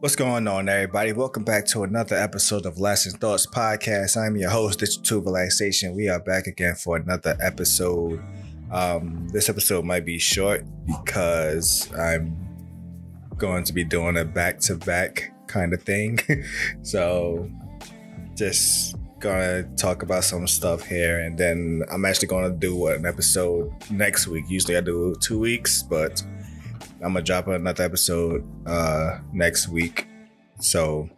What's going on, everybody? Welcome back to another episode of Lessons Thoughts Podcast. I'm your host, Digital Tube Relaxation. We are back again for another episode. This episode might be short because I'm going to be doing a back-to-back kind of thing. So just gonna talk about some stuff here, and then I'm actually gonna do an episode next week. Usually I do 2 weeks, but I'm gonna drop another episode next week, so,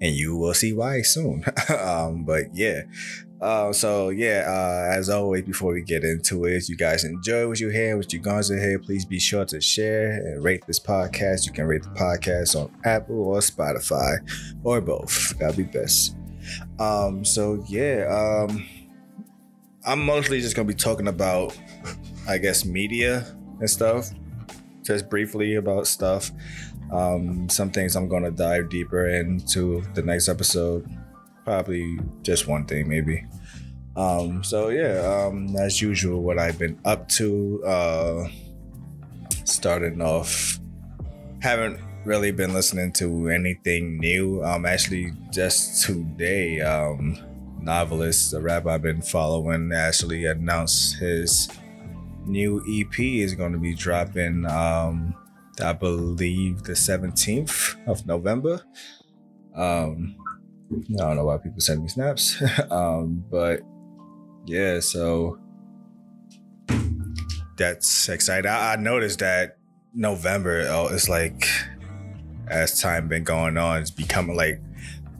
and you will see why soon. As always, before we get into it, if you guys enjoy what you hear, what you guys are here, please be sure to share and rate this podcast. You can rate the podcast on Apple or Spotify or both. That'd be best. I'm mostly just gonna be talking about, I guess, media and stuff. Just briefly about stuff. Some things I'm gonna dive deeper into the next episode. Probably just one thing, maybe. As usual, what I've been up to. Starting off, haven't really been listening to anything new. Actually, just today, Novelist, the rapper I've been following, actually announced his new EP is going to be dropping, I believe, the 17th of November. I don't know why people send me snaps. So that's exciting. I noticed that November, it's like, as time been going on, it's becoming like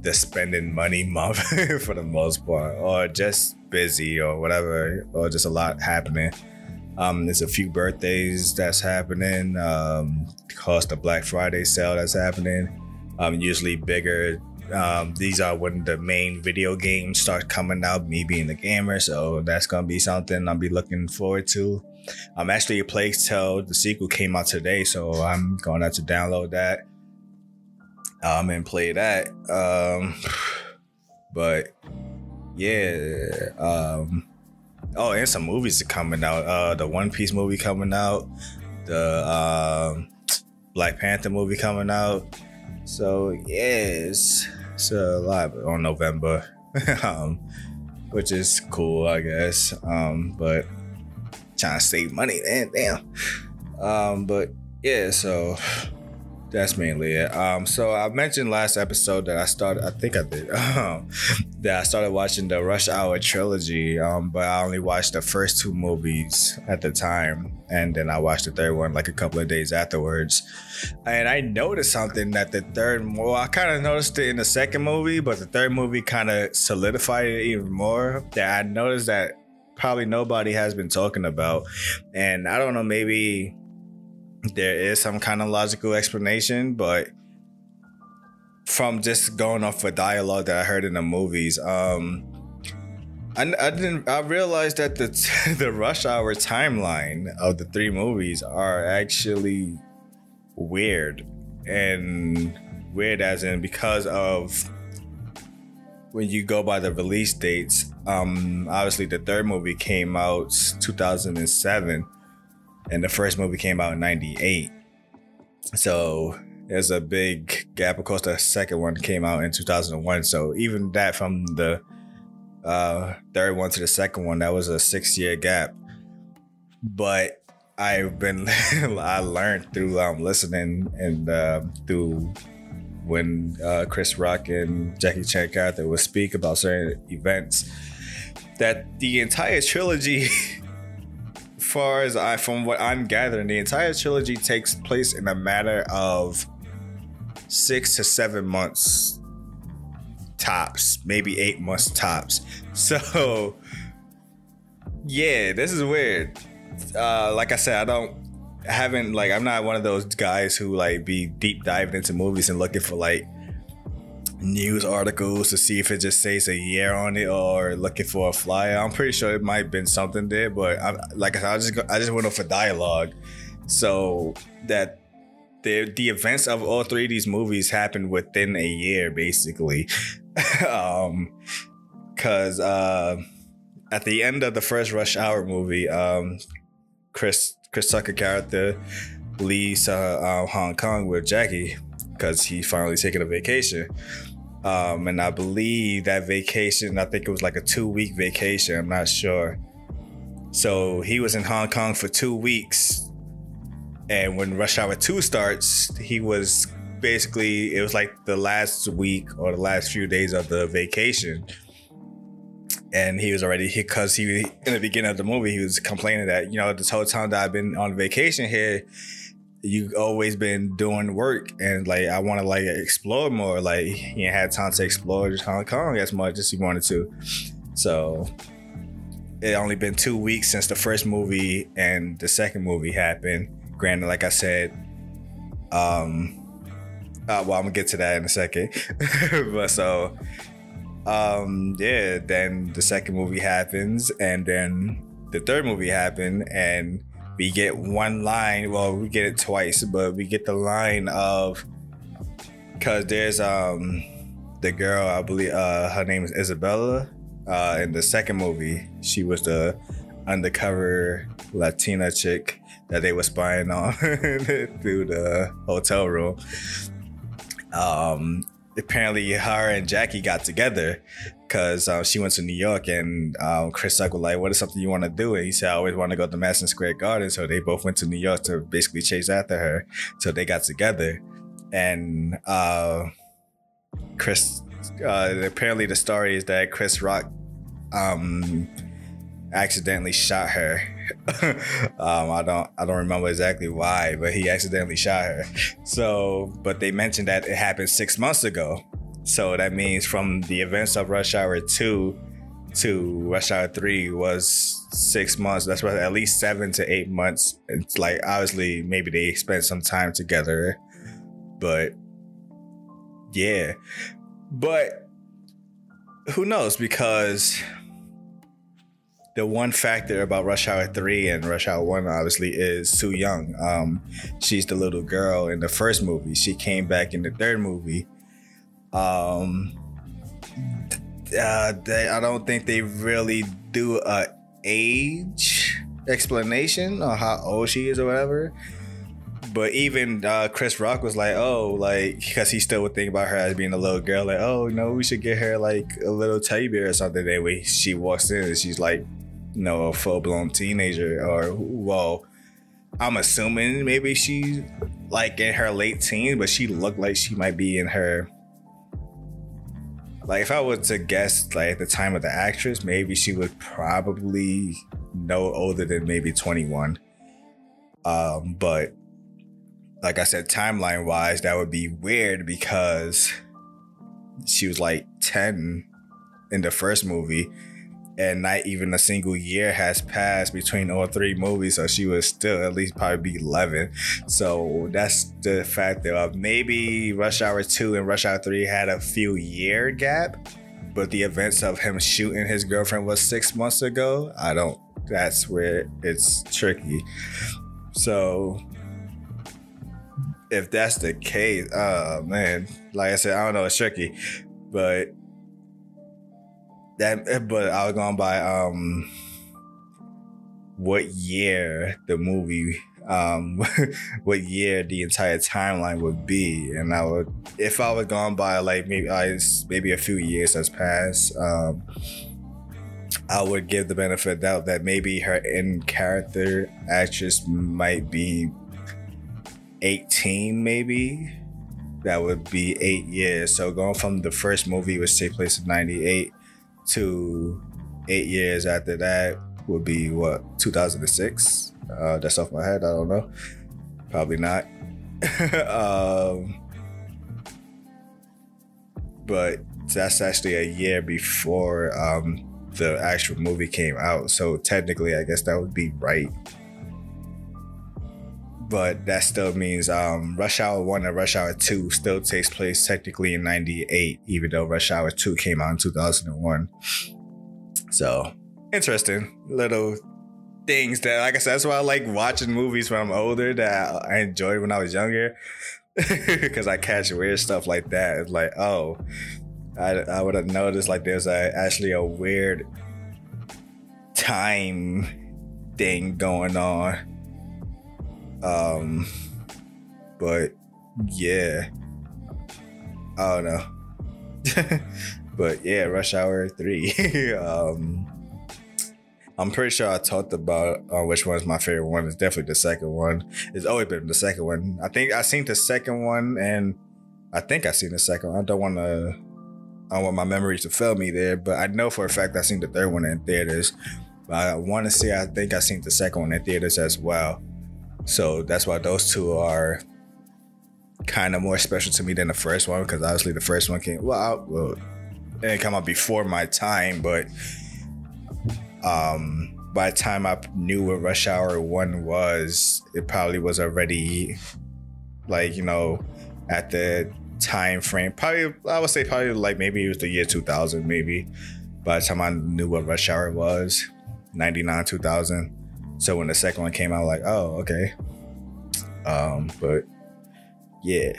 the spending money month for the most part, or just busy or whatever, or just a lot happening. There's a few birthdays that's happening, cause the Black Friday sale that's happening, usually bigger. These are when the main video games start coming out, me being the gamer, so that's going to be something I'll be looking forward to. Actually, A Plague Tale, the sequel, came out today, so I'm going to have to download that and play that. And some movies are coming out. The One Piece movie coming out. The Black Panther movie coming out. So, it's a lot on November, which is cool, I guess. But trying to save money, man, damn. So that's mainly it. So I mentioned last episode that I started watching the Rush Hour trilogy, but I only watched the first two movies at the time, and then I watched the third one like a couple of days afterwards. And I noticed something that I kind of noticed it in the second movie, but the third movie kind of solidified it even more, that I noticed that probably nobody has been talking about. And I don't know, maybe there is some kind of logical explanation, but from just going off a dialogue that I heard in the movies, I realized that the Rush Hour timeline of the three movies are actually weird as in, because of when you go by the release dates. Obviously the third movie came out 2007. And the first movie came out in 1998. So there's a big gap. Of course, the second one came out in 2001. So even that, from the third one to the second one, that was a 6-year gap. But I learned through listening and through when Chris Rock and Jackie Chan character would speak about certain events, that the entire trilogy... from what I'm gathering, the entire trilogy takes place in a matter of 6 to 7 months tops, maybe 8 months tops. So this is weird. Like I said, I'm not one of those guys who like be deep diving into movies and looking for like news articles to see if it just says a year on it, or looking for a flyer. I'm pretty sure it might have been something there, but I just went off a dialogue. So that the events of all three of these movies happened within a year, basically. Because at the end of the first Rush Hour movie, Chris Tucker character leaves Hong Kong with Jackie because he finally taking a vacation. And I believe that vacation, I think it was like a 2-week vacation. I'm not sure. So he was in Hong Kong for 2 weeks. And when Rush Hour 2 starts, he was basically, it was like the last week or the last few days of the vacation. And he was already here because he, in the beginning of the movie, he was complaining that, you know, this whole time that I've been on vacation here, you've always been doing work, and like I want to like explore more. Like he ain't had time to explore just Hong Kong as much as he wanted to. So it only been 2 weeks since the first movie and the second movie happened. Granted, like I said, well, I'm gonna get to that in a second. But so yeah, then the second movie happens, and then the third movie happened, and we get one line. Well, we get it twice, but we get the line of, because there's the girl, I believe her name is Isabella. In the second movie, she was the undercover Latina chick that they were spying on through the hotel room. Apparently her and Jackie got together because she went to New York, and Chris Tucker was like, what is something you want to do? And he said, I always want to go to Madison Square Garden. So they both went to New York to basically chase after her. So they got together, and Chris, apparently the story is that Chris Rock accidentally shot her. I don't remember exactly why, but he accidentally shot her. So, but they mentioned that it happened 6 months ago. So that means from the events of Rush Hour 2 to Rush Hour 3 was 6 months. That's what, at least 7 to 8 months. It's like, obviously maybe they spent some time together, but yeah, but who knows? Because the one factor about Rush Hour 3 and Rush Hour 1, obviously, is Soo Young. She's the little girl in the first movie. She came back in the third movie. I don't think they really do a age explanation on how old she is or whatever. But even Chris Rock was like, oh, like, because he still would think about her as being a little girl. Like, oh, no, we should get her like a little teddy bear or something. That way she walks in and she's like, no, a full-blown teenager. Or, well, I'm assuming maybe she's like in her late teens, but she looked like she might be in her, like, if I were to guess, like, at the time of the actress, maybe she was probably no older than maybe 21. But like I said, timeline-wise, that would be weird because she was like 10 in the first movie, and not even a single year has passed between all three movies, so she was still at least probably be 11. So that's the factor of maybe Rush Hour 2 and Rush Hour 3 had a few year gap, but the events of him shooting his girlfriend was 6 months ago. That's where it's tricky. So if that's the case, oh man, like I said, I don't know, it's tricky, but but I was going by what year the movie, what year the entire timeline would be, and I would, if I was going by like maybe a few years has passed, I would give the benefit of the doubt that maybe her in character actress might be 18, maybe. That would be 8 years. So going from the first movie, which takes place in 98, to 8 years after that would be what, 2006? That's off my head, I don't know. Probably not. But that's actually a year before the actual movie came out. So technically, I guess that would be right. But that still means Rush Hour 1 and Rush Hour 2 still takes place technically in 98, even though Rush Hour 2 came out in 2001. So, interesting little things that, like I said, that's why I like watching movies when I'm older that I enjoyed when I was younger. Because I catch weird stuff like that. It's like, oh, I would have noticed like there's actually a weird time thing going on. But yeah, I don't know. But yeah, Rush Hour 3. I'm pretty sure I talked about which one's my favorite one. It's definitely the second one. It's always been the second one. I think I seen the second one, and I think I seen the second one. I don't want my memories to fail me there, but I know for a fact I seen the third one in theaters. But I want to say I think I seen the second one in theaters as well. So that's why those two are kind of more special to me than the first one, because obviously the first one came it didn't come out before my time, but by the time I knew what Rush Hour 1 was, it probably was already, like, you know, at the time frame, probably like maybe it was the year 2000, maybe by the time I knew what Rush Hour was, 99, 2000. So when the second one came out, like, oh, okay. But yeah,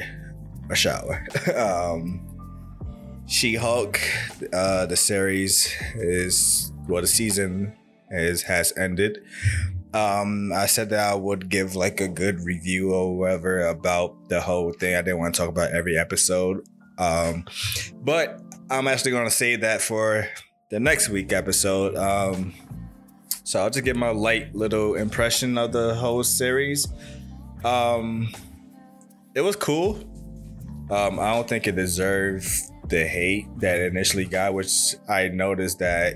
Rush Hour. She-Hulk, the series is, well, the season has ended. I said that I would give like a good review or whatever about the whole thing. I didn't want to talk about every episode. But I'm actually going to save that for the next week episode. So I'll just give my light little impression of the whole series. It was cool. I don't think it deserved the hate that it initially got, which I noticed that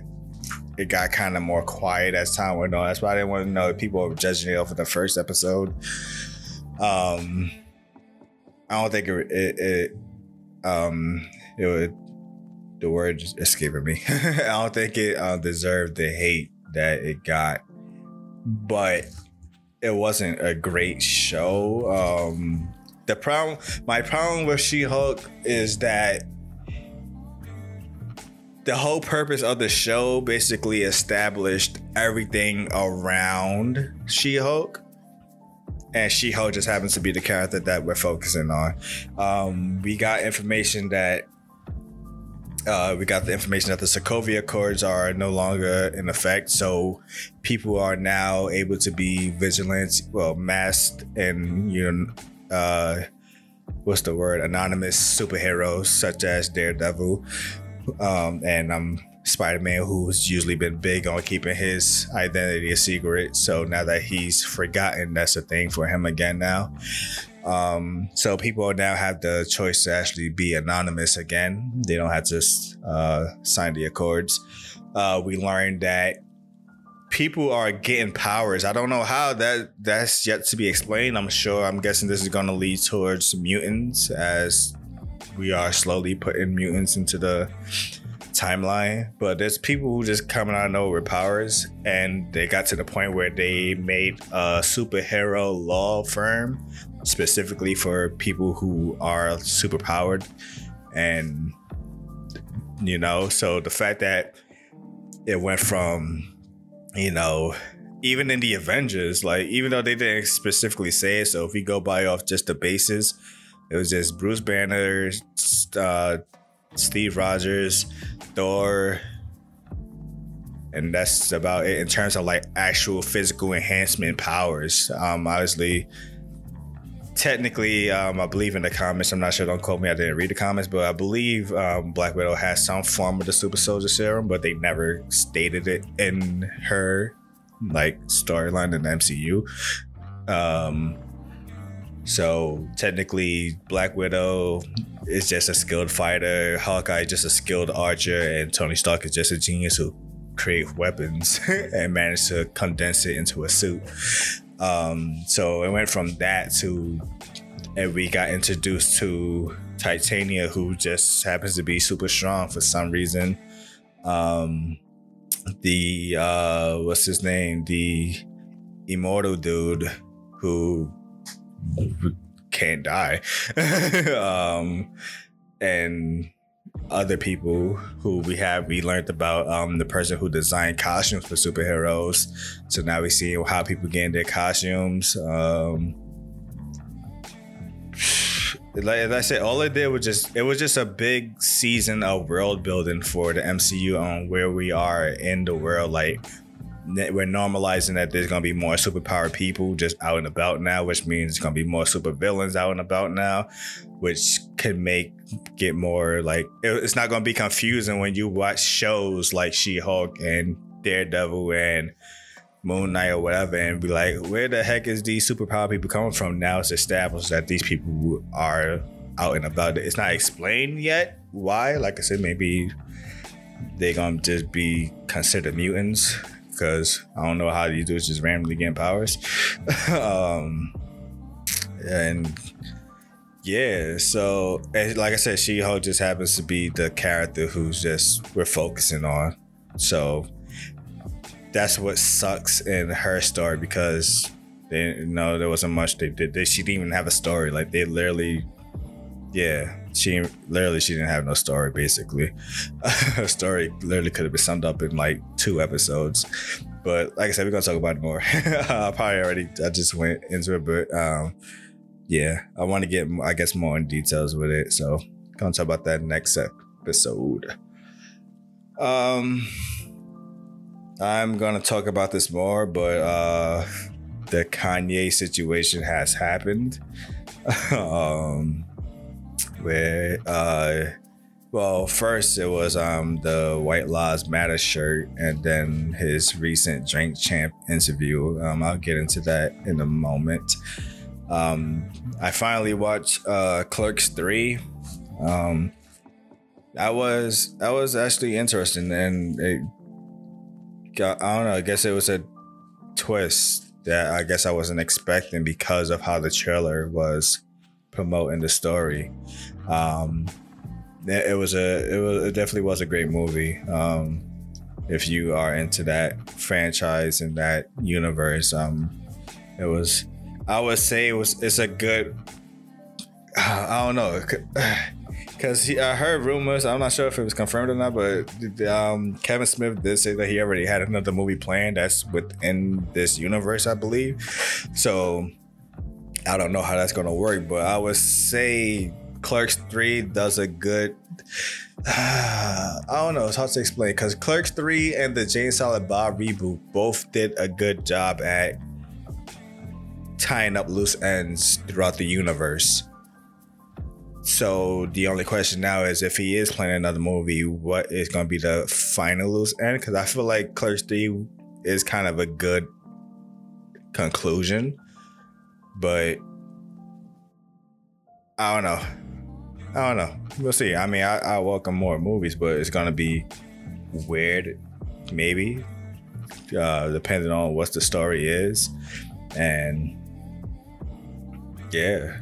it got kind of more quiet as time went on. That's why I didn't want to know if people were judging it off of the first episode. I don't think it would, the word is escaping me. I don't think it deserved the hate that it got, but it wasn't a great show. My problem with She-Hulk is that the whole purpose of the show basically established everything around She-Hulk, and She-Hulk just happens to be the character that we're focusing on. We got the information that the Sokovia Accords are no longer in effect, so people are now able to be vigilant, masked, and anonymous superheroes such as Daredevil, and Spider-Man, who's usually been big on keeping his identity a secret. So now that he's forgotten, that's a thing for him again now. So people now have the choice to actually be anonymous again. They don't have to sign the accords. We learned that people are getting powers. I don't know how that's yet to be explained. I'm guessing this is going to lead towards mutants, as we are slowly putting mutants into the timeline. But there's people who just coming out of nowhere with powers, and they got to the point where they made a superhero law firm specifically for people who are superpowered. And so the fact that it went from, even in the Avengers, like, even though they didn't specifically say it, so if we go by off just the basis, it was just Bruce Banner, Steve Rogers, Thor, and that's about it in terms of like actual physical enhancement powers. Obviously, technically, I believe in the comments, I'm not sure, don't quote me, I didn't read the comments, but I believe Black Widow has some form of the Super Soldier Serum, but they never stated it in her like storyline in the MCU. So technically, Black Widow is just a skilled fighter, Hawkeye just a skilled archer, and Tony Stark is just a genius who creates weapons and managed to condense it into a suit. So it went from that to, and we got introduced to Titania, who just happens to be super strong for some reason. What's his name? The immortal dude who can't die, and other people who we learned about, the person who designed costumes for superheroes. So now we see how people get their costumes. Like I said, all it did was just a big season of world building for the MCU on where we are in the world, like we're normalizing that there's going to be more superpowered people just out and about now, which means it's going to be more supervillains out and about now, which could make get more like, it's not going to be confusing when you watch shows like She-Hulk and Daredevil and Moon Knight or whatever, and be like, where the heck is these superpower people coming from? Now it's established that these people are out and about. It's not explained yet why. Like I said, maybe they're gonna just be considered mutants, because I don't know how these dudes just randomly getting powers. And yeah, so and like I said, She-Hulk just happens to be the character who's just we're focusing on. So that's what sucks in her story, because they, you know, there wasn't much they did. She didn't even have a story. Like they literally, yeah, she didn't have no story basically. Her story literally could have been summed up in like 2 episodes. But like I said, we're gonna talk about it more. I just went into it, but yeah, I want to get I guess more in details with it. So gonna talk about that next episode. I'm gonna talk about this more, but the Kanye situation has happened. Where well, first it was the White Lives Matter shirt, and then his recent Drink Champ interview. I'll get into that in a moment. I finally watched Clerks 3. I was actually interested, and it got, I don't know, I guess it was a twist that I guess I wasn't expecting because of how the trailer was promoting the story. It definitely was a great movie. If you are into that franchise and that universe, it's a good, I don't know, because I heard rumors, I'm not sure if it was confirmed or not, but Kevin Smith did say that he already had another movie planned that's within this universe, I believe. So I don't know how that's going to work, but I would say Clerks 3 does a good, I don't know, it's hard to explain, because Clerks 3 and the Jay and Silent Bob reboot both did a good job at tying up loose ends throughout the universe. So the only question now is, if he is planning another movie, what is going to be the final loose end? Because I feel like Clerks 3 is kind of a good conclusion, but I don't know. We'll see. I mean, I welcome more movies, but it's going to be weird, maybe, depending on what the story is. And yeah,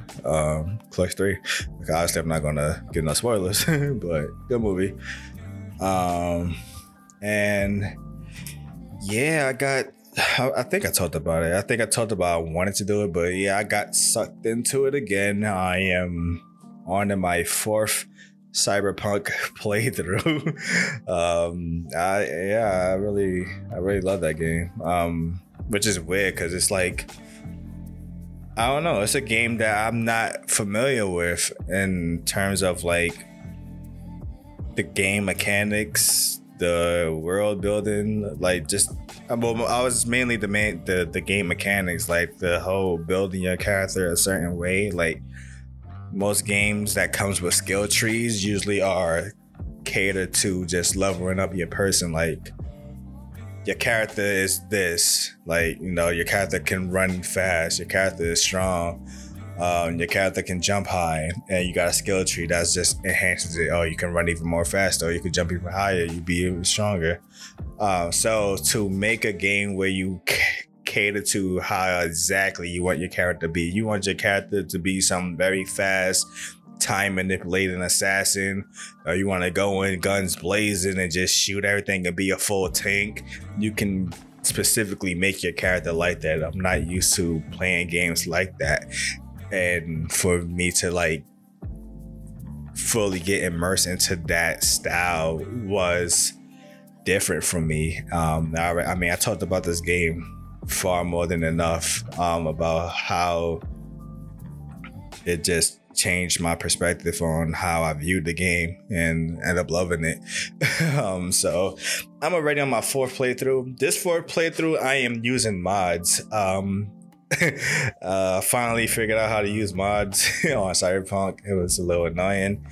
Clerks 3. Like, obviously, I'm not going to give no spoilers, but good movie. And yeah, I think I talked about it. I think I talked about I wanted to do it, but yeah, I got sucked into it again. I am on to my 4th Cyberpunk playthrough. I really love that game. Which is weird, because it's like, I don't know, it's a game that I'm not familiar with in terms of like the game mechanics, the world building, like just, well, I was mainly the game mechanics, like the whole building your character a certain way. Like most games that comes with skill trees usually are catered to just leveling up your person. Like your character is this, like, you know, your character can run fast, your character is strong, your character can jump high, and you got a skill tree that's just enhances it. Oh, you can run even more faster, or you can jump even higher, you be even stronger. So to make a game where you cater to how exactly you want your character to be, you want your character to be some very fast, time manipulating assassin, or you want to go in guns blazing and just shoot everything and be a full tank, you can specifically make your character like that. I'm not used to playing games like that, and for me to like fully get immersed into that style was different for me. I mean, I talked about this game far more than enough, about how it just changed my perspective on how I viewed the game and ended up loving it. So I'm already on my fourth playthrough. This fourth playthrough, I am using mods. Finally figured out how to use mods on Cyberpunk. It was a little annoying.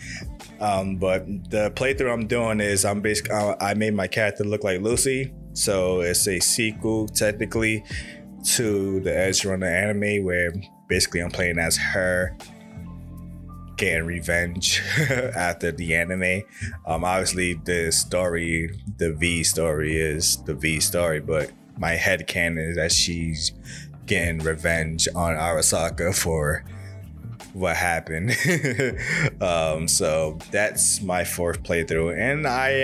But the playthrough I'm doing is I'm basically, I made my character look like Lucy. So it's a sequel technically to the Edgerunner anime, where basically I'm playing as her getting revenge after the anime. Obviously the story, the V story is the V story, but my headcanon is that she's getting revenge on Arasaka for what happened. So that's my fourth playthrough, and I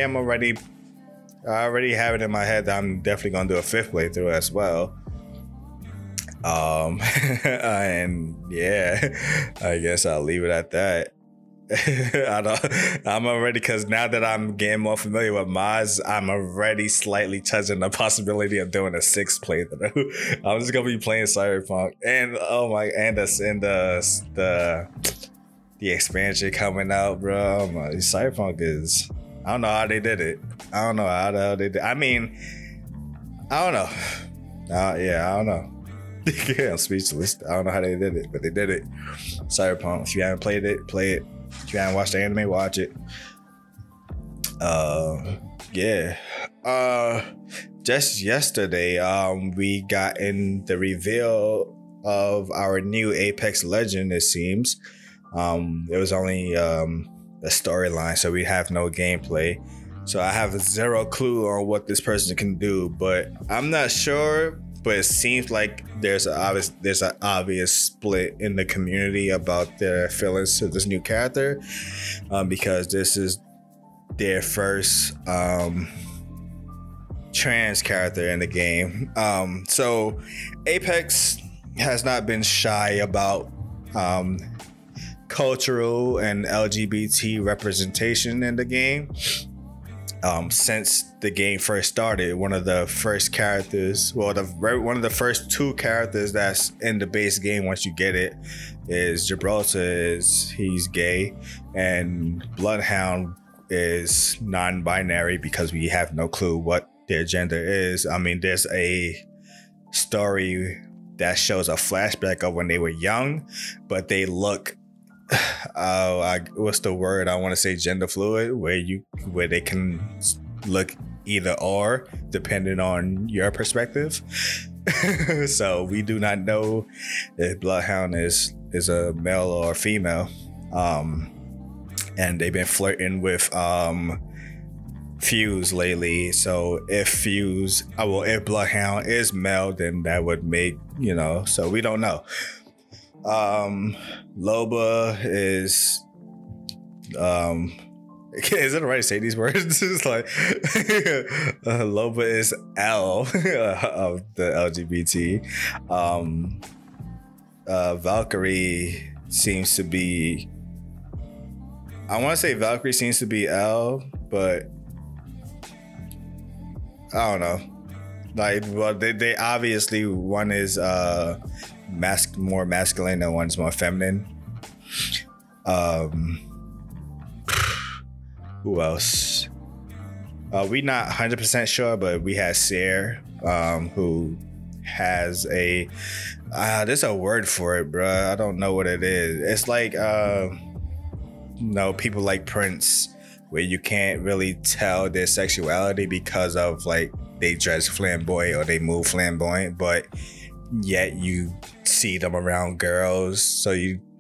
already have it in my head that I'm definitely gonna do a fifth playthrough as well. And yeah, I guess I'll leave it at that. Because now that I'm getting more familiar with mods, I'm already slightly touching the possibility of doing a sixth playthrough. I'm just gonna be playing Cyberpunk, and the expansion coming out, bro. Cyberpunk is, I don't know how they did it. I don't know how the hell they did. I mean, I don't know. I don't know. Yeah, I'm speechless. I don't know how they did it, but they did it. Cyberpunk. If you haven't played it, play it. If you haven't watched the anime, watch it. Just yesterday, we got in the reveal of our new Apex Legend, it seems. It was only a storyline, so we have no gameplay. So I have zero clue on what this person can do, but I'm not sure. But it seems like there's an obvious split in the community about their feelings to this new character, because this is their first trans character in the game. So Apex has not been shy about cultural and LGBT representation in the game. Since the game first started, one of the first two characters that's in the base game once you get it is Gibraltar. He's gay, and Bloodhound is non-binary because we have no clue what their gender is. I mean, there's a story that shows a flashback of when they were young, but they look gender fluid, where they can look either or depending on your perspective. So we do not know if Bloodhound is a male or female, and they've been flirting with Fuse lately. So if Bloodhound is male, then that would make, so we don't know. Loba is is it right to say these words? It's like Loba is L of the LGBT. Valkyrie seems to be, L, but I don't know. They obviously, one is more masculine and one's more feminine. Who else? We not 100% sure, but we had Sarah, who has a there's a word for it, bro. I don't know what it is. It's like people like Prince, where you can't really tell their sexuality because of like they dress flamboyant or they move flamboyant, but yet you see them around girls, so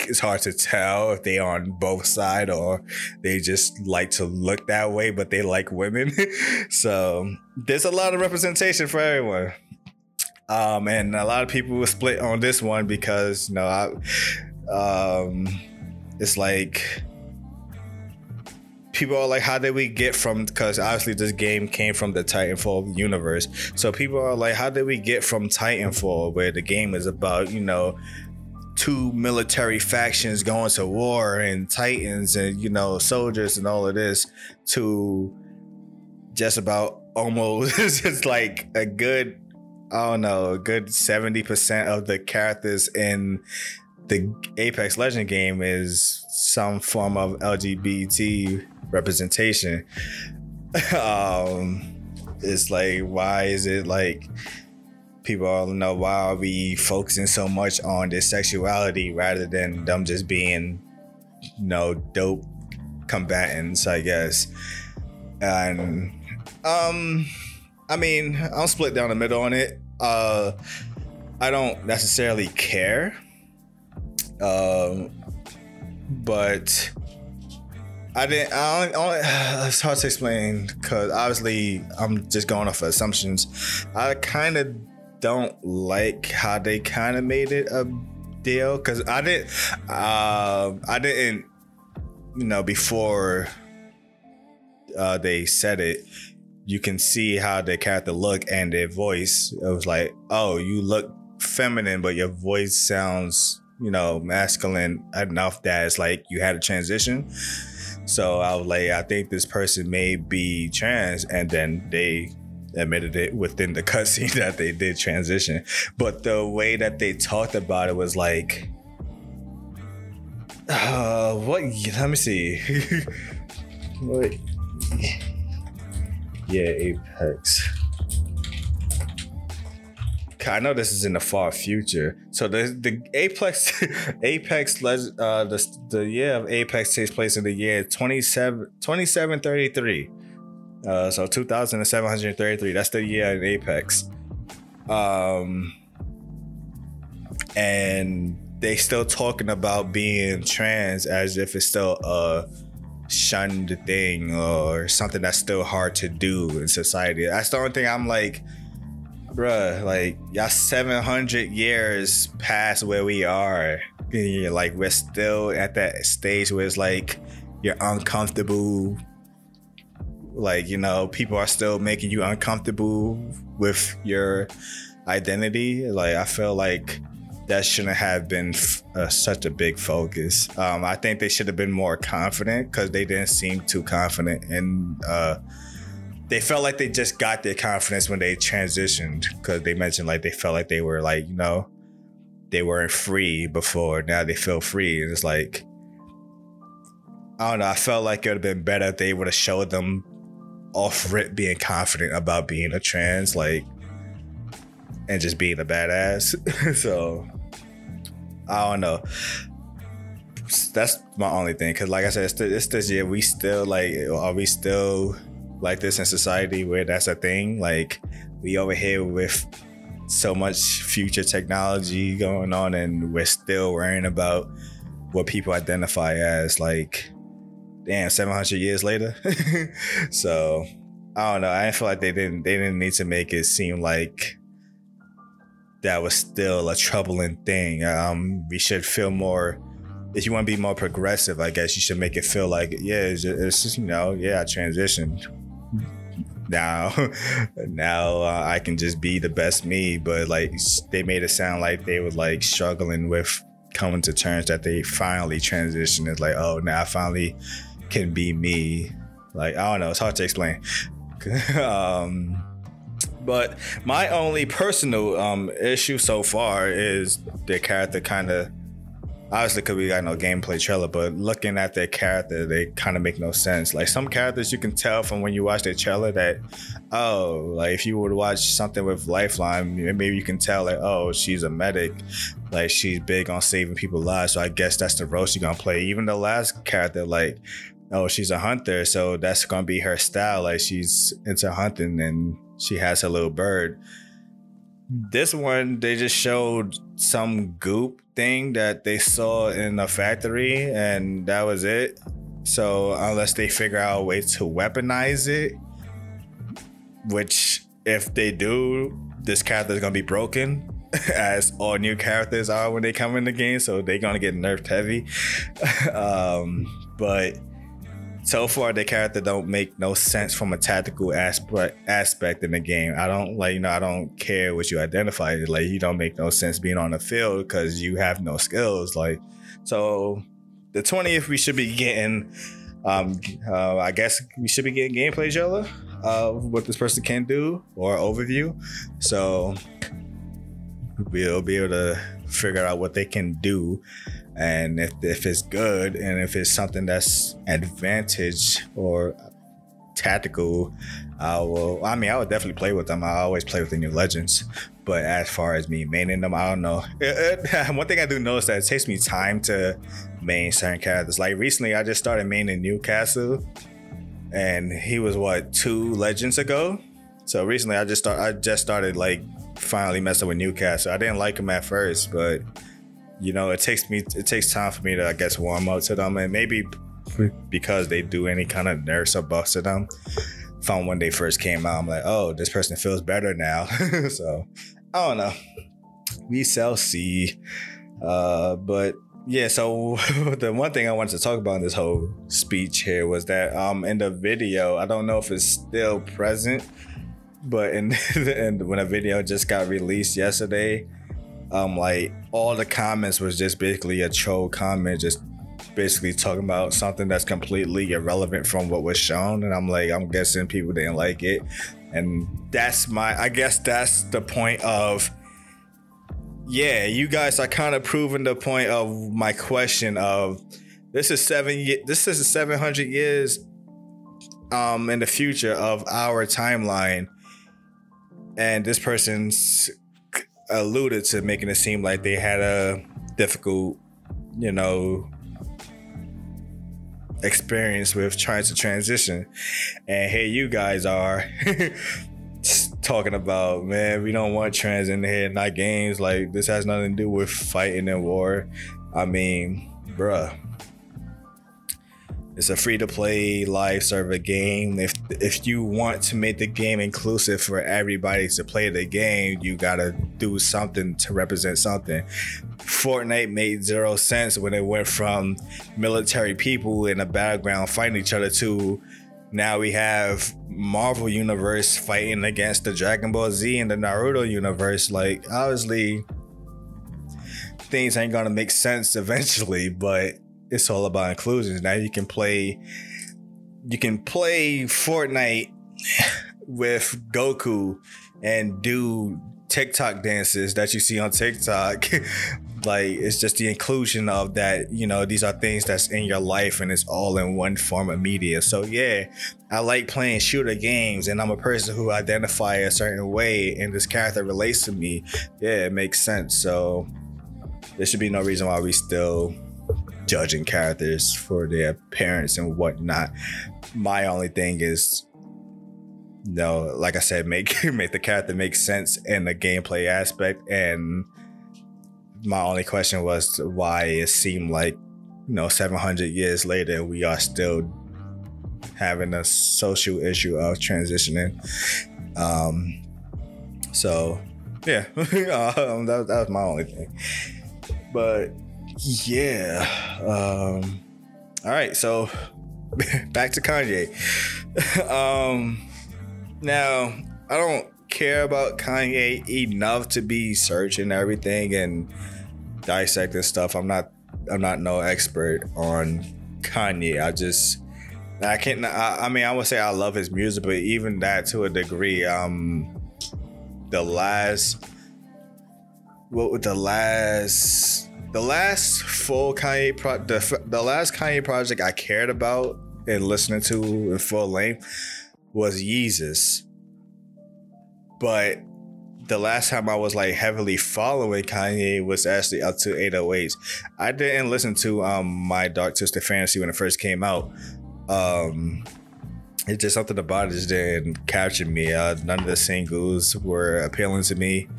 it's hard to tell if they are on both sides or they just like to look that way, but they like women. So there's a lot of representation for everyone, and a lot of people were split on this one because it's like people are like, how did we get from, because obviously this game came from the Titanfall universe, so people are like, how did we get from Titanfall, where the game is about two military factions going to war and titans and soldiers and all of this, to just about almost it's like a good 70% of the characters in the Apex Legends game is some form of LGBT representation. It's like, why is it like people all know, why are we focusing so much on this sexuality rather than them just being, you know, dope combatants, I guess. And I mean, I'm split down the middle on it. I don't necessarily care, but I didn't. It's hard to explain because obviously I'm just going off of assumptions. I kind of don't like how they kind of made it a deal because I didn't, you know, before they said it. You can see how their character look and their voice. It was like, oh, you look feminine, but your voice sounds, you know, masculine enough that it's like you had a transition. So I was like, I think this person may be trans. And then they admitted it within the cutscene that they did transition. But the way that they talked about it was like, what? Let me see. What? Yeah, Apex. I know this is in the far future. So the Apex, the year of Apex takes place in the year 2733. So 2733. That's the year in Apex. And they still talking about being trans as if it's still a shunned thing or something that's still hard to do in society. That's the only thing I'm like, bruh, like y'all 700 years past where we are. Like we're still at that stage where it's like you're uncomfortable. Like, you know, people are still making you uncomfortable with your identity. Like I feel like that shouldn't have been such a big focus. I think they should have been more confident because they didn't seem too confident. And they felt like they just got their confidence when they transitioned because they mentioned like they felt like they were like, you know, they weren't free before. Now they feel free. And it's like, I don't know. I felt like it would have been better if they would have showed them off rip being confident about being a trans, like, and just being a badass. So I don't know. That's my only thing. Cause like I said, it's this year. We still like, are we still like this in society where that's a thing? Like we over here with so much future technology going on and we're still worrying about what people identify as, like, damn, 700 years later. So I don't know. I feel like they didn't need to make it seem like that was still a troubling thing. We should feel more, if you want to be more progressive, I guess you should make it feel like, yeah, it's just, you know, yeah, I transitioned. Now I can just be the best me. But like they made it sound like they were like struggling with coming to terms that they finally transitioned. It's like, oh, now I finally can be me. Like, I don't know. It's hard to explain. But my only personal issue so far is their character kind of, obviously because we got no gameplay trailer, but looking at their character, they kind of make no sense. Like some characters you can tell from when you watch their trailer that, oh, like if you would watch something with Lifeline, maybe you can tell like, oh, she's a medic. Like she's big on saving people's lives. So I guess that's the role she's going to play. Even the last character, like, oh, she's a hunter. So that's going to be her style. Like she's into hunting and she has her little bird. This one, they just showed some goop thing that they saw in a factory and that was it. So unless they figure out a way to weaponize it, which if they do, this character is going to be broken as all new characters are when they come in the game. So they're going to get nerfed heavy. But so far, the character don't make no sense from a tactical aspect in the game. I don't like, you know, I don't care what you identify. Like, you don't make no sense being on the field because you have no skills. Like, so the 20th, we should be getting, I guess we should be getting gameplay trailer of what this person can do or overview. So we'll be able to figure out what they can do, and if it's good and if it's something that's advantage or tactical, I would definitely play with them. I always play with the new Legends, but as far as me maining them, I don't know. One thing I do know is that it takes me time to main certain characters. Like recently, I just started maining Newcastle, and he was 2 Legends ago. So recently, I just started like finally messing with Newcastle. I didn't like him at first, but you know, it takes time for me to, I guess, warm up to them, and maybe because they do any kind of nerfs or buffs to them. Found when they first came out, I'm like, oh, this person feels better now. So I don't know. We shall see. But yeah, so the one thing I wanted to talk about in this whole speech here was that in the video, I don't know if it's still present, but when a video just got released yesterday, like all the comments was just basically a troll comment, just basically talking about something that's completely irrelevant from what was shown. And I'm guessing people didn't like it, and that's the point of, yeah, you guys are kind of proving the point of my question of this is 700 years in the future of our timeline, and this person's alluded to making it seem like they had a difficult, you know, experience with trying to transition. And here you guys are talking about, man, we don't want trans in here, not games. Like, this has nothing to do with fighting and war. I mean, bruh, it's a free-to-play live server game. If you want to make the game inclusive for everybody to play the game, you gotta do something to represent something. Fortnite made zero sense when it went from military people in the battleground fighting each other to now we have Marvel Universe fighting against the Dragon Ball Z and the Naruto Universe. Like, obviously, things ain't gonna make sense eventually, but it's all about inclusions. Now you can play Fortnite with Goku and do TikTok dances that you see on TikTok. Like, it's just the inclusion of that, you know, these are things that's in your life, and it's all in one form of media. So yeah, I like playing shooter games, and I'm a person who identify a certain way, and this character relates to me. Yeah, it makes sense. So there should be no reason why we still judging characters for their appearance and whatnot. My only thing is, you know, like I said, make the character make sense in the gameplay aspect. And my only question was why it seemed like, you know, 700 years later, we are still having a social issue of transitioning. So yeah, that was my only thing. But yeah. All right, so back to Kanye. Now, I don't care about Kanye enough to be searching everything and dissecting stuff. I'm not no expert on Kanye. I would say I love his music, but even that to a degree. The last Kanye project I cared about and listening to in full length was Yeezus. But the last time I was like heavily following Kanye was actually up to 808s. I didn't listen to My Dark Twisted Fantasy when it first came out. It's just something about it just didn't capture me. None of the singles were appealing to me.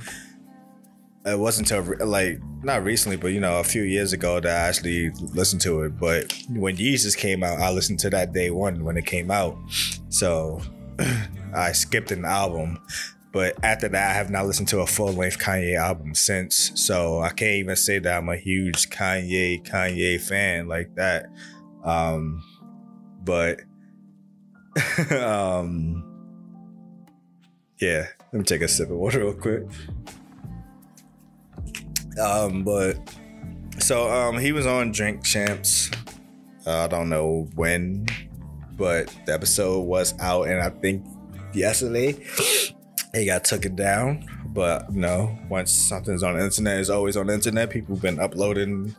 It wasn't until, like, not recently, but, you know, a few years ago that I actually listened to it. But when Yeezus came out, I listened to that day one when it came out. So I skipped an album. But after that, I have not listened to a full-length Kanye album since. So I can't even say that I'm a huge Kanye fan like that. But, yeah, let me take a sip of water real quick. But he was on Drink Champs. I don't know when, but the episode was out, and I think yesterday it got taken down. But no, once something's on the internet, it's always on the internet. People have been uploading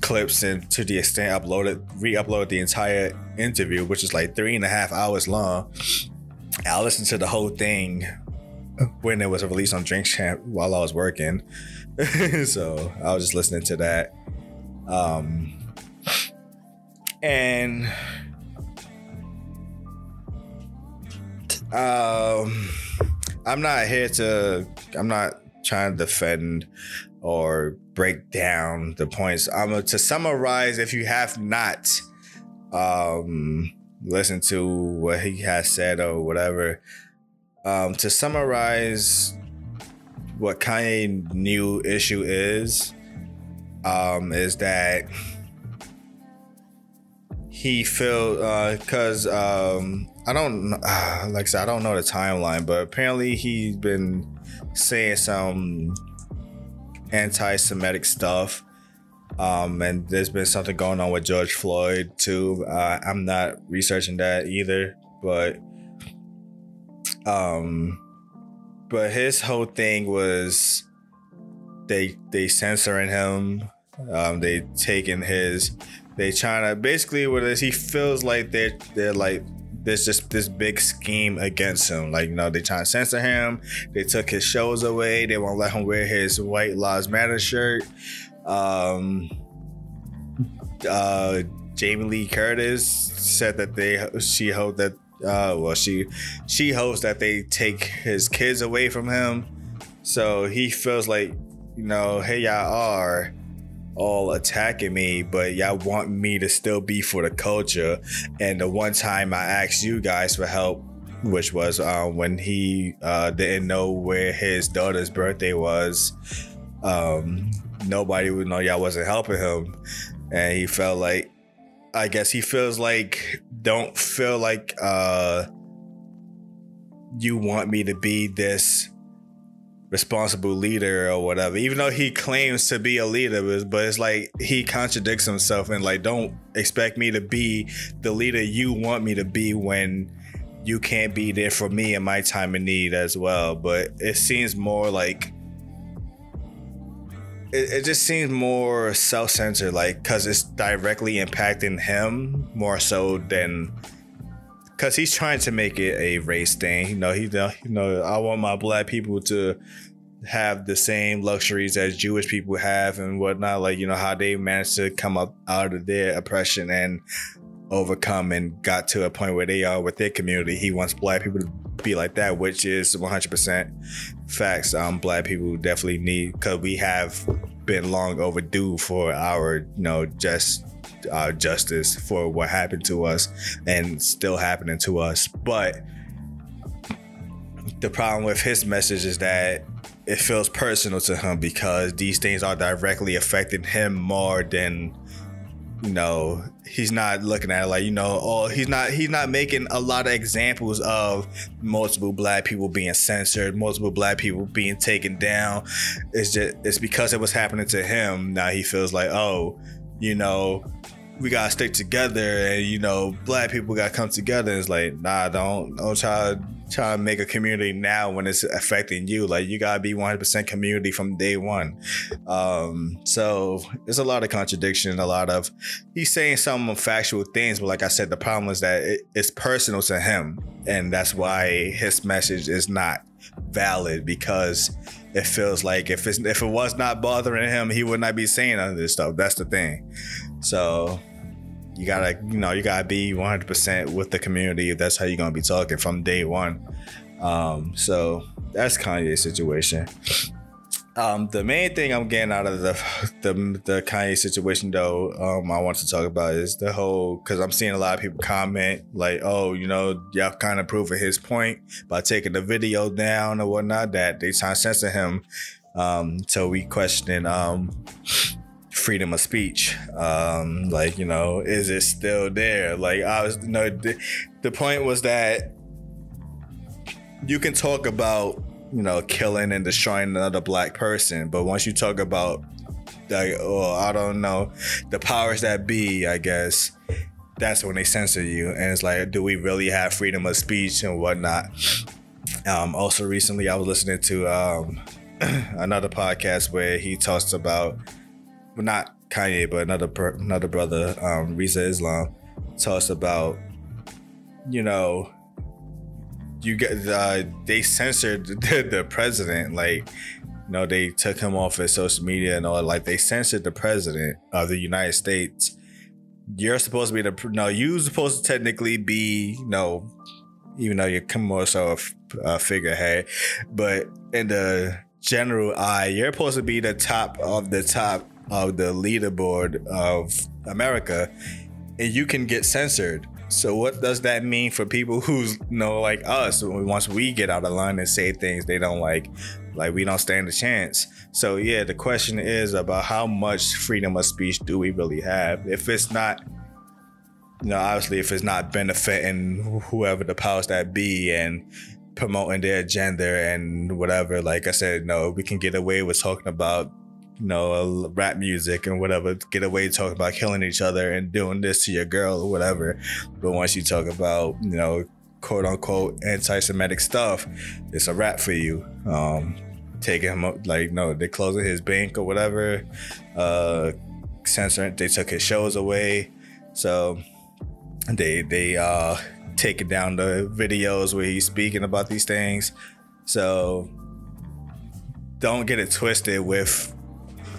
clips, and to the extent re-upload the entire interview, which is like 3.5 hours long. I listened to the whole thing when it was released on Drink Champ while I was working. So I was just listening to that. I'm not trying to defend or break down the points. To summarize, if you have not listened to what he has said or whatever, to summarize what Kanye's new issue is that he feels, because like I said, I don't know the timeline, but apparently he's been saying some anti-Semitic stuff. And there's been something going on with George Floyd too. I'm not researching that either, but his whole thing was they censoring him. They taking his, they trying to basically what it is, he feels like they're like there's just this big scheme against him. Like, you know, they trying to censor him. They took his shows away. They won't let him wear his White Lives Matter shirt. Jamie Lee Curtis said that she hopes that they take his kids away from him. So he feels like, you know, hey, y'all are all attacking me, but y'all want me to still be for the culture. And the one time I asked you guys for help, which was when he didn't know where his daughter's birthday was, nobody would know y'all wasn't helping him. And he felt like, I guess he feels like, don't feel like you want me to be this responsible leader or whatever, even though he claims to be a leader, but it's like he contradicts himself and like, don't expect me to be the leader you want me to be when you can't be there for me in my time of need as well. But it seems more like it just seems more self-centered, like, because it's directly impacting him more so than, because he's trying to make it a race thing. You know, I want my black people to have the same luxuries as Jewish people have and whatnot. Like, you know, how they managed to come up out of their oppression and overcome and got to a point where they are with their community. He wants black people to be like that, which is 100% facts. Black people definitely need, because we have been long overdue for our, you know, justice for what happened to us and still happening to us. But the problem with his message is that it feels personal to him because these things are directly affecting him more than, you know, he's not looking at it like, you know, oh, he's not making a lot of examples of multiple black people being censored, multiple black people being taken down. It's because it was happening to him. Now he feels like, oh, you know, we gotta stick together, and you know, black people gotta come together. And it's like, nah, don't try to make a community now when it's affecting you. Like, you gotta be 100% community from day one. So there's a lot of contradiction, a lot of, he's saying some factual things, but like I said, the problem is that it's personal to him, and that's why his message is not valid, because it feels like if it was not bothering him, he would not be saying all this stuff. That's the thing. So you gotta, you know, you gotta be 100% with the community if that's how you're gonna be talking from day one. So that's Kanye's situation. The main thing I'm getting out of the Kanye situation though, I want to talk about is the whole, because I'm seeing a lot of people comment like, oh, you know, y'all kind of proving his point by taking the video down or whatnot, that they trying to censor him. So we questioning freedom of speech. Like, you know, is it still there? Like, I was, you know, the point was that you can talk about, you know, killing and destroying another black person, but once you talk about, like, oh, I don't know, the powers that be, I guess that's when they censor you. And it's like, do we really have freedom of speech and whatnot? Also recently I was listening to another podcast where he talks about, well, not Kanye, but another brother, Reza Islam, talks about, you know, you get they censored the president, like, you know, they took him off of social media and all, like they censored the president of the United States. You're supposed to be the no, you supposed to technically be, you know, even though you're more so a figurehead, but in the general eye, you're supposed to be the top of the leaderboard of America, and you can get censored. So what does that mean for people who's, you know, like us, once we get out of line and say things they don't like we don't stand a chance. So yeah, the question is about how much freedom of speech do we really have? If it's not, you know, obviously if it's not benefiting whoever the powers that be and promoting their agenda and whatever, like I said, no, we can get away with talking about, you know, rap music and whatever, get away talking about killing each other and doing this to your girl or whatever. But once you talk about, you know, quote unquote anti-Semitic stuff, it's a wrap for you. Taking him up, like, no, they're closing his bank or whatever, censoring, they took his shows away. So they taking down the videos where he's speaking about these things. So don't get it twisted with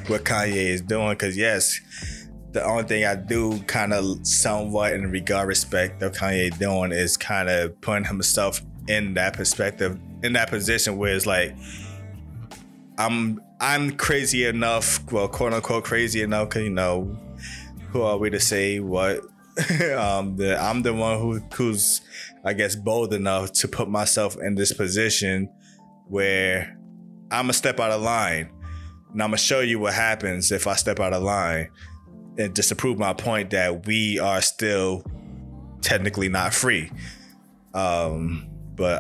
what Kanye is doing, because yes, the only thing I do kind of somewhat in regard respect of Kanye doing is kind of putting himself in that perspective, in that position where it's like, I'm crazy enough, well, quote unquote crazy enough, because, you know, who are we to say what? I'm the one who's, I guess, bold enough to put myself in this position where I'm a step out of line. And I'm going to show you what happens if I step out of line, and just to prove my point that we are still technically not free. But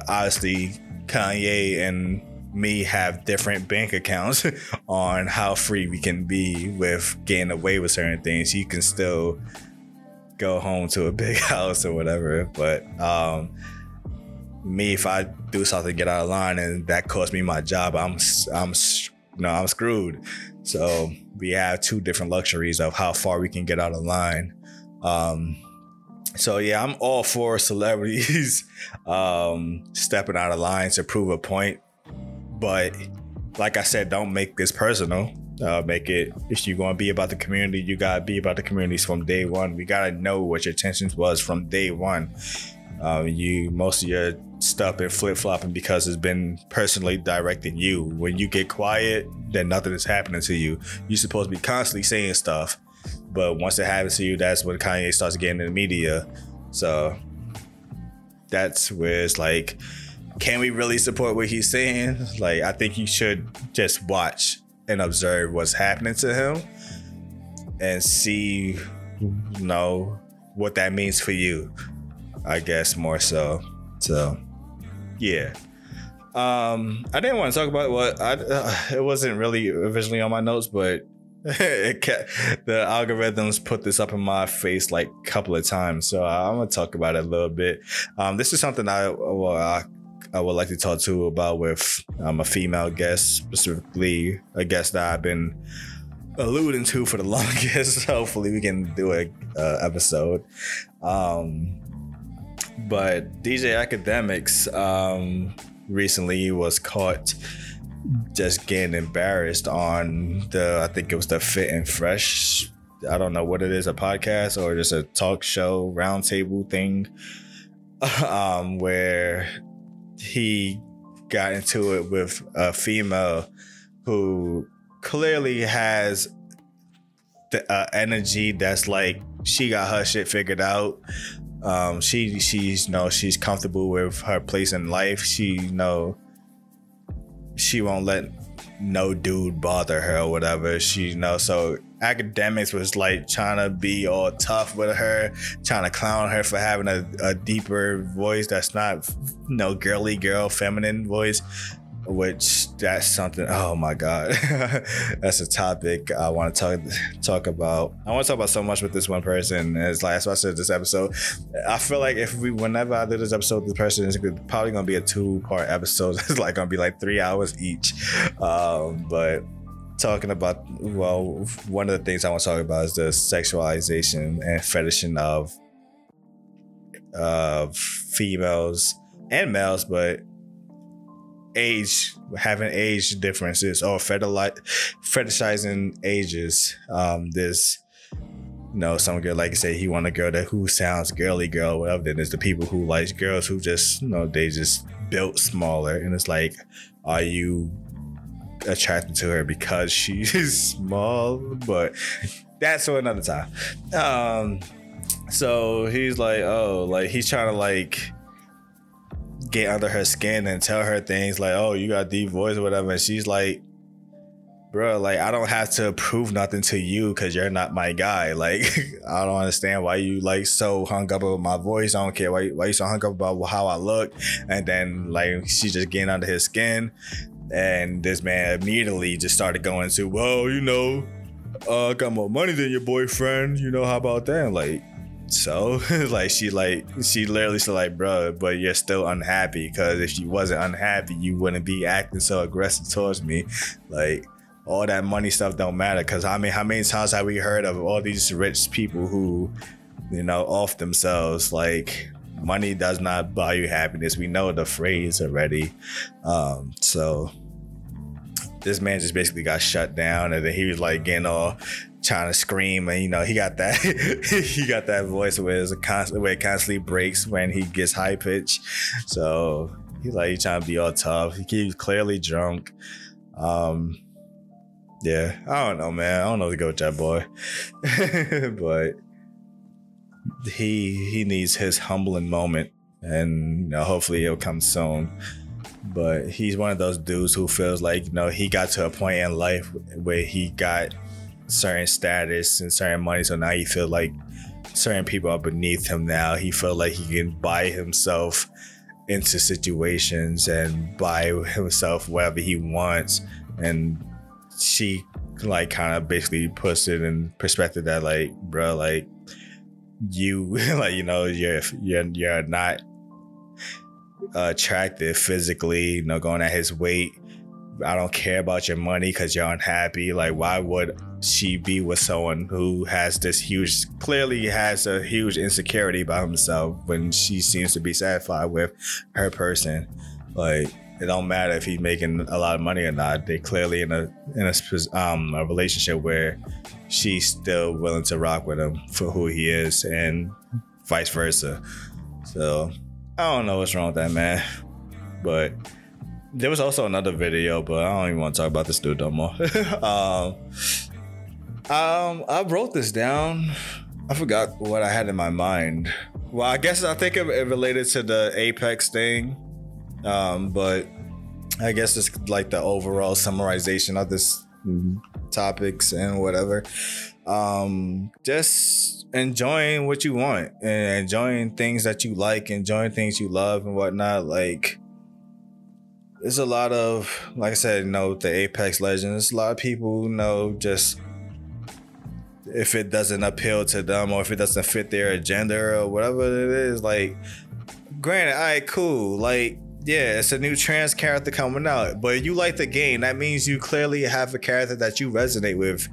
obviously, Kanye and me have different bank accounts on how free we can be with getting away with certain things. You can still go home to a big house or whatever. But me, if I do something, get out of line, and that costs me my job, I'm screwed. So we have two different luxuries of how far we can get out of line. So yeah, I'm all for celebrities stepping out of line to prove a point. But like I said, don't make this personal. Make it, if you're going to be about the community, you got to be about the communities from day one. We got to know what your intentions was from day one. You, most of your stuff and flip-flopping because it's been personally directing you. When you get quiet, then nothing is happening to you. You're supposed to be constantly saying stuff, but once it happens to you, that's when Kanye starts getting in the media. So that's where it's like, can we really support what he's saying? Like, I think you should just watch and observe what's happening to him and see, you know, what that means for you, I guess, more so. So yeah, I didn't want to talk about what it wasn't really originally on my notes, but the algorithms put this up in my face like a couple of times, so I'm gonna talk about it a little bit. This is something I would like to talk to about with a female guest, specifically a guest that I've been alluding to for the longest. Hopefully we can do an episode. But DJ Academics recently was caught just getting embarrassed on I think it was the Fit and Fresh, I don't know what it is, a podcast or just a talk show roundtable thing, where he got into it with a female who clearly has the energy that's like she got her shit figured out. She's, you know, she's comfortable with her place in life. She, you know, she won't let no dude bother her or whatever. She, you know, so Academics was like trying to be all tough with her, trying to clown her for having a deeper voice that's not, you know, girly girl, feminine voice. which that's something, oh my God. That's a topic I want to talk about. I want to talk about so much with this one person. It's like, that's why I said this episode. I feel like whenever I do this episode, the person is probably going to be a 2-part episode. It's like going to be like 3 hours each. But talking about, well, one of the things I want to talk about is the sexualization and fetishing of females and males, but having age differences or fetishizing ages. There's, you know, some girl, like I say, he want a girl that who sounds girly girl, whatever. Then there's the people who likes girls who just, you know, they just built smaller, and it's like, are you attracted to her because she's small? But that's for another time. So he's like, oh, like he's trying to like get under her skin and tell her things like, oh, you got deep voice or whatever. And she's like, bro, like I don't have to prove nothing to you because you're not my guy. Like I don't understand why you like so hung up about my voice. I don't care why you so hung up about how I look. And then like she's just getting under his skin. And this man immediately just started going to, well, you know, I got more money than your boyfriend. You know, how about that? And like, so like, she literally said like, bro, but you're still unhappy. Cause if you wasn't unhappy, you wouldn't be acting so aggressive towards me. Like all that money stuff don't matter. Cause I mean, how many times have we heard of all these rich people who, you know, off themselves, like, money does not buy you happiness. We know the phrase already. So this man just basically got shut down, and then he was like getting all trying to scream, and you know he got that voice where it constantly breaks when he gets high pitch. So he's like, he trying to be all tough. He's clearly drunk. Yeah, I don't know, man. I don't know what to go with that boy, but he needs his humbling moment, and you know, hopefully it'll come soon. But he's one of those dudes who feels like, you know, he got to a point in life where he got certain status and certain money, so now he feels like certain people are beneath him. Now he feels like he can buy himself into situations and buy himself whatever he wants. And she like kind of basically puts it in perspective that like, bro, like you, like, you know, you're not attractive physically, you know, going at his weight. I don't care about your money because you're unhappy. Like, why would she be with someone who has this huge, clearly has a huge insecurity about himself when she seems to be satisfied with her person? Like, it don't matter if he's making a lot of money or not. They're clearly in a relationship where she's still willing to rock with him for who he is, and vice versa. So I don't know what's wrong with that, man. But there was also another video, but I don't even want to talk about this dude no more. I wrote this down. I forgot what I had in my mind. Well, I guess I think it related to the Apex thing. But I guess it's like the overall summarization of this topics and whatever. Just enjoying what you want and enjoying things that you like, enjoying things you love and whatnot. Like, there's a lot of, like I said, you know, the Apex Legends, a lot of people, you know, just if it doesn't appeal to them or if it doesn't fit their agenda or whatever it is, like, granted, all right, cool, like, yeah, it's a new trans character coming out, but you like the game. That means you clearly have a character that you resonate with.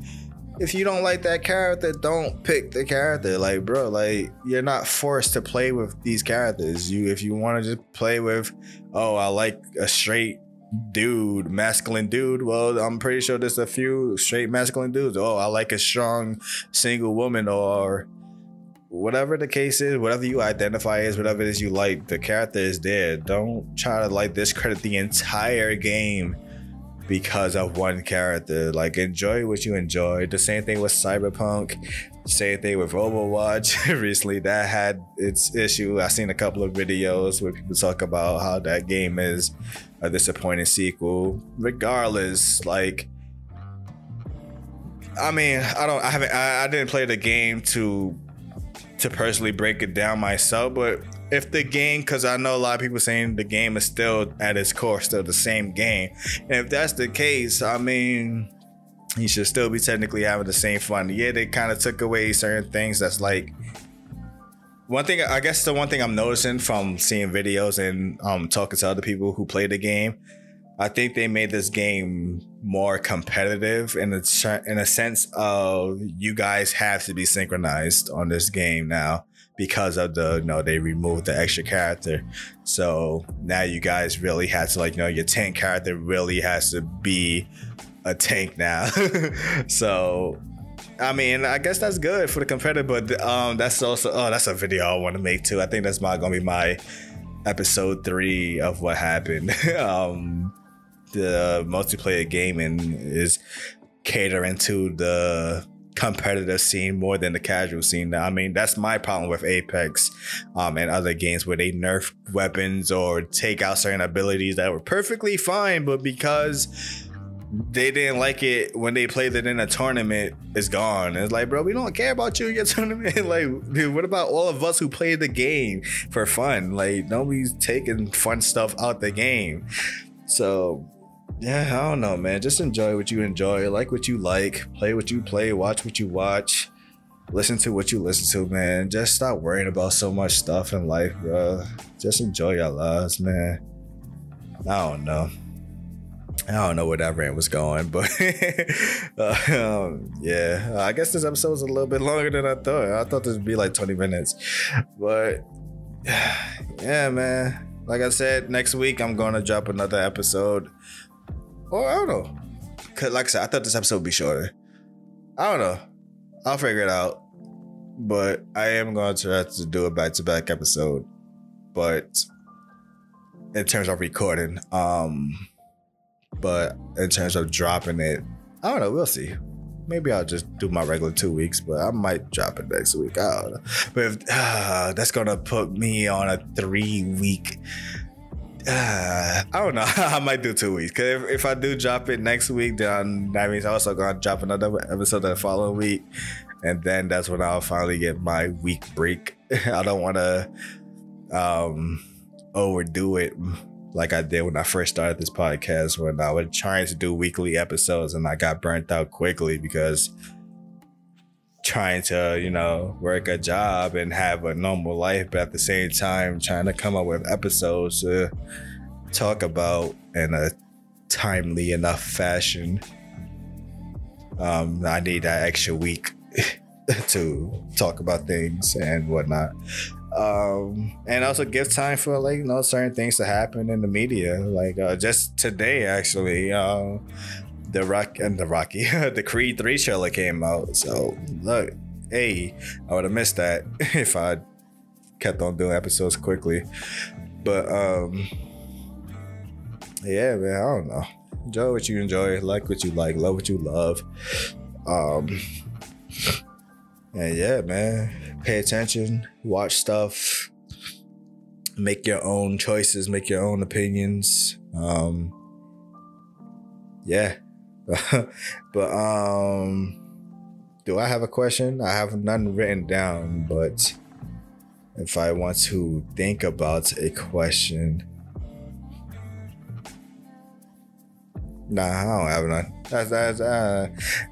If you don't like that character, don't pick the character. Like, bro, like, you're not forced to play with these characters. If you want to just play with, oh, I like a straight dude, masculine dude. Well, I'm pretty sure there's a few straight masculine dudes. Oh, I like a strong single woman, or whatever the case is, whatever you identify as, whatever it is you like, the character is there. Don't try to like discredit the entire game because of one character. Like, enjoy what you enjoy. The same thing with Cyberpunk, same thing with Overwatch. Recently that had its issue. I seen a couple of videos where people talk about how that game is a disappointing sequel. Regardless, like, I mean, I didn't play the game to personally break it down myself, but if the game, because I know a lot of people saying the game is still at its core, still the same game. And if that's the case, I mean, you should still be technically having the same fun. Yeah, they kind of took away certain things. That's like one thing, I guess the one thing I'm noticing from seeing videos and talking to other people who play the game, I think they made this game more competitive in a sense of you guys have to be synchronized on this game now because of the, you know, they removed the extra character. So now you guys really had to, like, you know, your tank character really has to be a tank now. So, I mean, I guess that's good for the competitor, but that's also, that's a video I want to make too. I think that's going to be my episode 3 of what happened. The multiplayer gaming is catering to the competitive scene more than the casual scene. I mean, that's my problem with Apex and other games where they nerf weapons or take out certain abilities that were perfectly fine, but because they didn't like it when they played it in a tournament, it's gone. It's like, bro, we don't care about you in your tournament. Like, dude, what about all of us who played the game for fun? Like, nobody's taking fun stuff out the game. So, yeah, I don't know, man. Just enjoy what you enjoy, like what you like, play what you play, watch what you watch, listen to what you listen to, man. Just stop worrying about so much stuff in life, bro. Just enjoy your lives, man. I don't know where that rant was going, but yeah, I guess this episode was a little bit longer than I thought. I thought this would be like 20 minutes, but yeah, man. Like I said, next week I'm going to drop another episode. Or I don't know. Cause like I said, I thought this episode would be shorter. I don't know. I'll figure it out. But I am going to try to do a back-to-back episode. But in terms of recording, but in terms of dropping it, I don't know. We'll see. Maybe I'll just do my regular 2 weeks, but I might drop it next week. I don't know. But if, that's going to put me on a 3-week. I don't know. I might do 2 weeks. Because if I do drop it next week, then that means I'm also going to drop another episode the following week. And then that's when I'll finally get my week break. I don't want to overdo it like I did when I first started this podcast, when I was trying to do weekly episodes and I got burnt out quickly because trying to, you know, work a job and have a normal life, but at the same time trying to come up with episodes to talk about in a timely enough fashion. I need that extra week to talk about things and whatnot. And also give time for, like, you know, certain things to happen in the media. Like just today, actually, the Creed 3 trailer came out. So look, hey, I would have missed that if I kept on doing episodes quickly. But yeah, man, I don't know. Enjoy what you enjoy, like what you like, love what you love. And yeah, man, pay attention, watch stuff, make your own choices, make your own opinions. Yeah. But do I have a question? I have none written down, but if I want to think about a question, nah, I don't have none. That's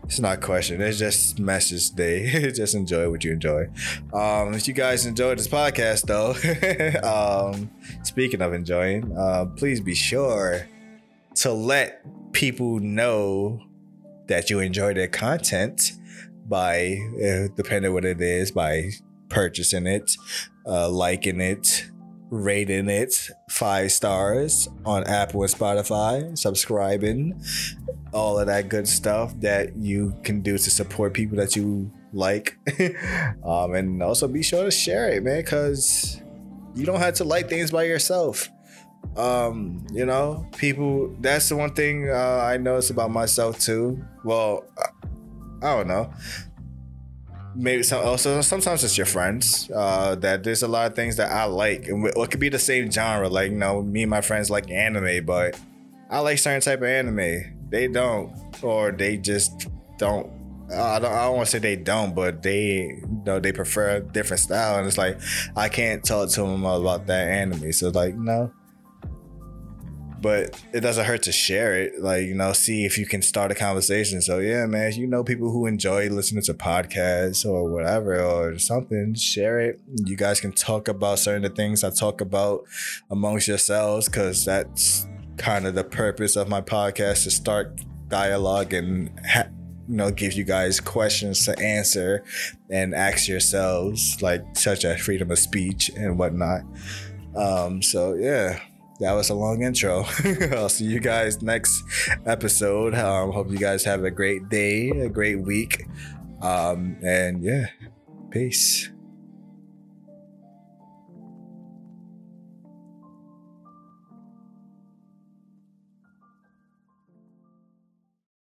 it's not a question. It's just message day. Just enjoy what you enjoy. If you guys enjoyed this podcast, though, speaking of enjoying, please be sure to let people know that you enjoy their content by, depending on what it is, by purchasing it, liking it, rating it 5 stars on Apple and Spotify, subscribing, all of that good stuff that you can do to support people that you like. And also be sure to share it, man, because you don't have to like things by yourself. You know, people, that's the one thing I noticed about myself too. Well, I don't know. Maybe sometimes it's your friends, that there's a lot of things that I like. And it could be the same genre. Like, you know, me and my friends like anime, but I like certain type of anime. They don't, or they just don't I don't want to say they don't, but they, you know, they prefer a different style, and it's like I can't talk to them about that anime. So like, you know, but it doesn't hurt to share it. Like, you know, see if you can start a conversation. So yeah, man, you know, people who enjoy listening to podcasts or whatever or something, share it. You guys can talk about certain things I talk about amongst yourselves, because that's kind of the purpose of my podcast, to start dialogue and you know, give you guys questions to answer and ask yourselves, like such as freedom of speech and whatnot. So yeah. That was a long intro. I'll see you guys next episode. Hope you guys have a great day, a great week. And yeah, peace.